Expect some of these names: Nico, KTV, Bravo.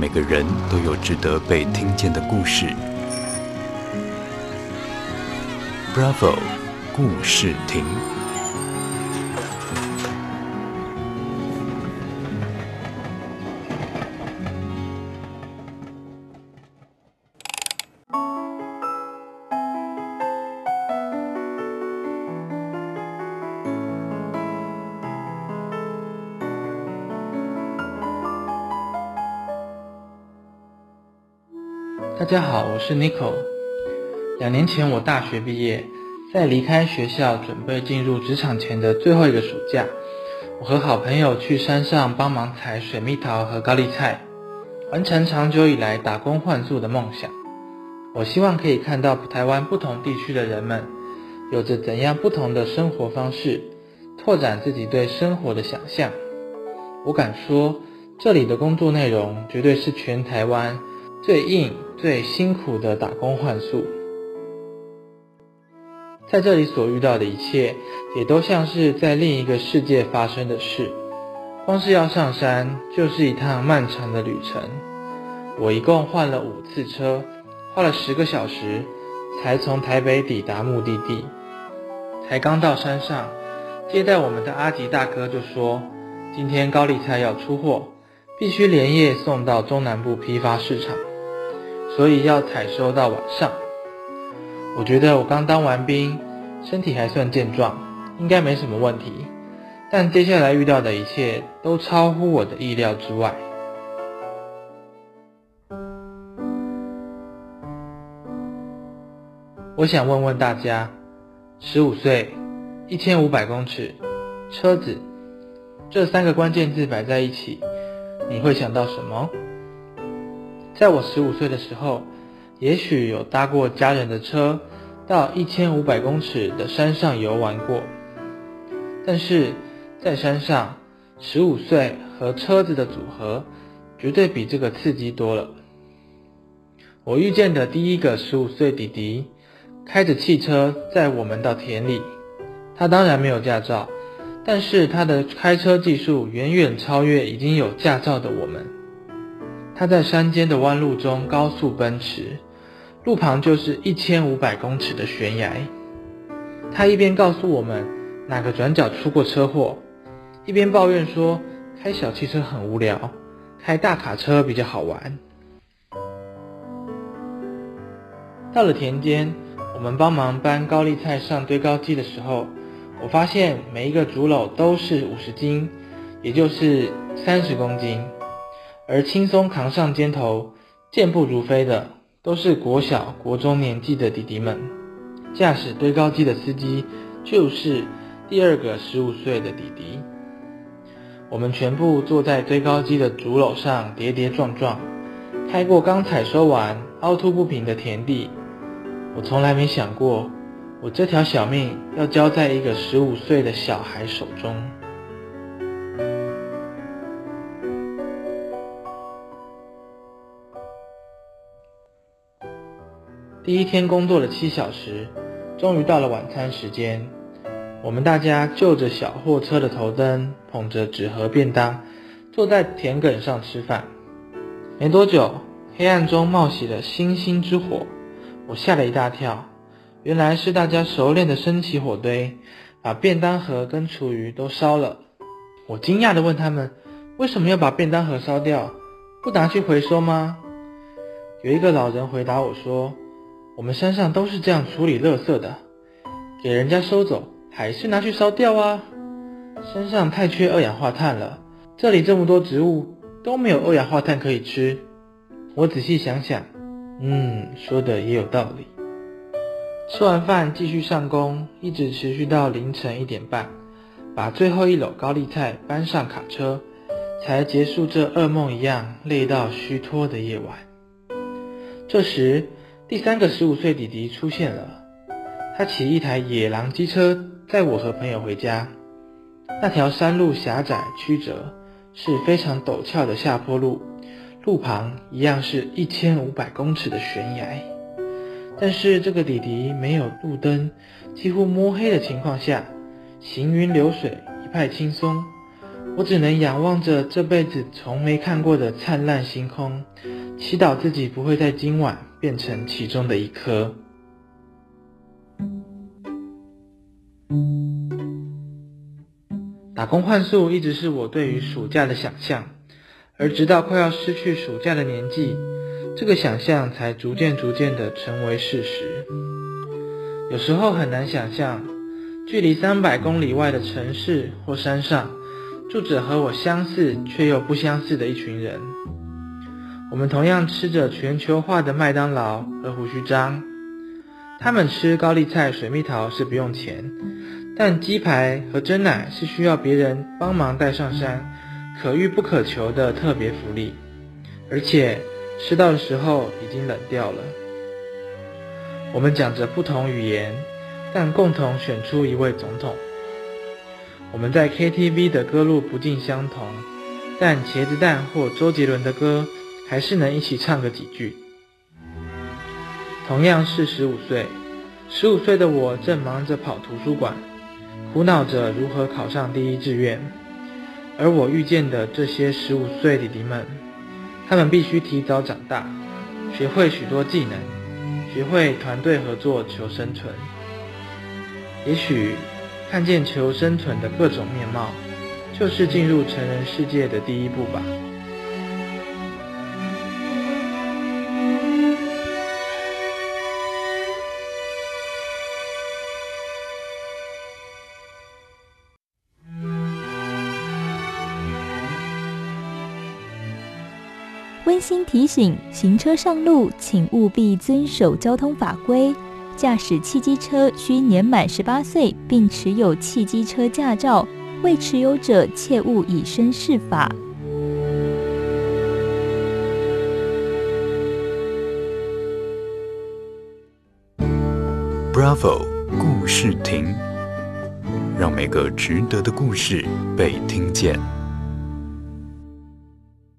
每个人都有值得被听见的故事。Bravo， 故事亭。大家好，我是 Nico。2年前我大学毕业，在离开学校准备进入职场前的最后一个暑假，我和好朋友去山上帮忙采水蜜桃和高丽菜，完成长久以来打工换宿的梦想。我希望可以看到台湾不同地区的人们有着怎样不同的生活方式，拓展自己对生活的想象。我敢说，这里的工作内容绝对是全台湾最硬最辛苦的打工换宿，在这里所遇到的一切也都像是在另一个世界发生的事。光是要上山就是一趟漫长的旅程，我一共换了5次车，花了10个小时才从台北抵达目的地。才刚到山上，接待我们的阿吉大哥就说，今天高丽菜要出货，必须连夜送到中南部批发市场，所以要采收到晚上。我觉得我刚当完兵，身体还算健壮，应该没什么问题，但接下来遇到的一切都超乎我的意料之外。我想问问大家，15岁、1500公尺、车子，这3个关键字摆在一起，你会想到什么？在我15岁的时候，也许有搭过家人的车到1500公尺的山上游玩过，但是在山上15岁和车子的组合绝对比这个刺激多了。我遇见的第一个15岁弟弟开着汽车载我们到田里，他当然没有驾照，但是他的开车技术远远超越已经有驾照的我们。他在山间的弯路中高速奔驰，路旁就是1500公尺的悬崖。他一边告诉我们哪个转角出过车祸，一边抱怨说开小汽车很无聊，开大卡车比较好玩。到了田间，我们帮忙搬高丽菜上堆高机的时候，我发现每一个竹篓都是50斤，也就是30公斤，而轻松扛上肩头、健步如飞的都是国小、国中年纪的弟弟们。驾驶堆高机的司机就是第二个15岁的弟弟。我们全部坐在堆高机的竹篓上跌跌撞撞，开过刚采收完、凹凸不平的田地。我从来没想过我这条小命要交在一个15岁的小孩手中。第一天工作了7小时，终于到了晚餐时间。我们大家就着小货车的头灯，捧着纸盒便当，坐在田埂上吃饭。没多久，黑暗中冒起了星星之火，我吓了一大跳。原来是大家熟练的升起火堆，把便当盒跟厨余都烧了。我惊讶地问他们，为什么要把便当盒烧掉，不拿去回收吗？有一个老人回答我说，我们山上都是这样处理垃圾的，给人家收走还是拿去烧掉啊，山上太缺2氧化碳了，这里这么多植物都没有2氧化碳可以吃。我仔细想想，说的也有道理。吃完饭继续上工，一直持续到凌晨1点半，把最后一篓高丽菜搬上卡车，才结束这噩梦一样累到虚脱的夜晚。这时，第3个15岁弟弟出现了，他骑一台野狼机车载我和朋友回家。那条山路狭窄曲折，是非常陡峭的下坡路，路旁一样是1500公尺的悬崖。但是这个弟弟没有路灯，几乎摸黑的情况下，行云流水，一派轻松。我只能仰望着这辈子从没看过的灿烂星空，祈祷自己不会在今晚变成其中的一颗。打工换宿一直是我对于暑假的想象，而直到快要失去暑假的年纪，这个想象才逐渐的成为事实。有时候很难想象，距离300公里外的城市或山上，住着和我相似却又不相似的一群人。我们同样吃着全球化的麦当劳和胡须章，他们吃高丽菜水蜜桃是不用钱，但鸡排和珍奶是需要别人帮忙带上山，可遇不可求的特别福利，而且吃到的时候已经冷掉了。我们讲着不同语言，但共同选出一位总统。我们在 KTV 的歌路不尽相同，但茄子蛋或周杰伦的歌还是能一起唱个几句。同样是15岁，15岁的我正忙着跑图书馆，苦恼着如何考上第一志愿。而我遇见的这些15岁弟弟们，他们必须提早长大，学会许多技能，学会团队合作求生存。也许看见求生存的各种面貌，就是进入成人世界的第一步吧。温馨提醒：行车上路，请务必遵守交通法规。驾驶汽机车需年满18岁并持有汽机车驾照，未持有者切勿以身试法。Bravo 故事亭，让每个值得的故事被听见。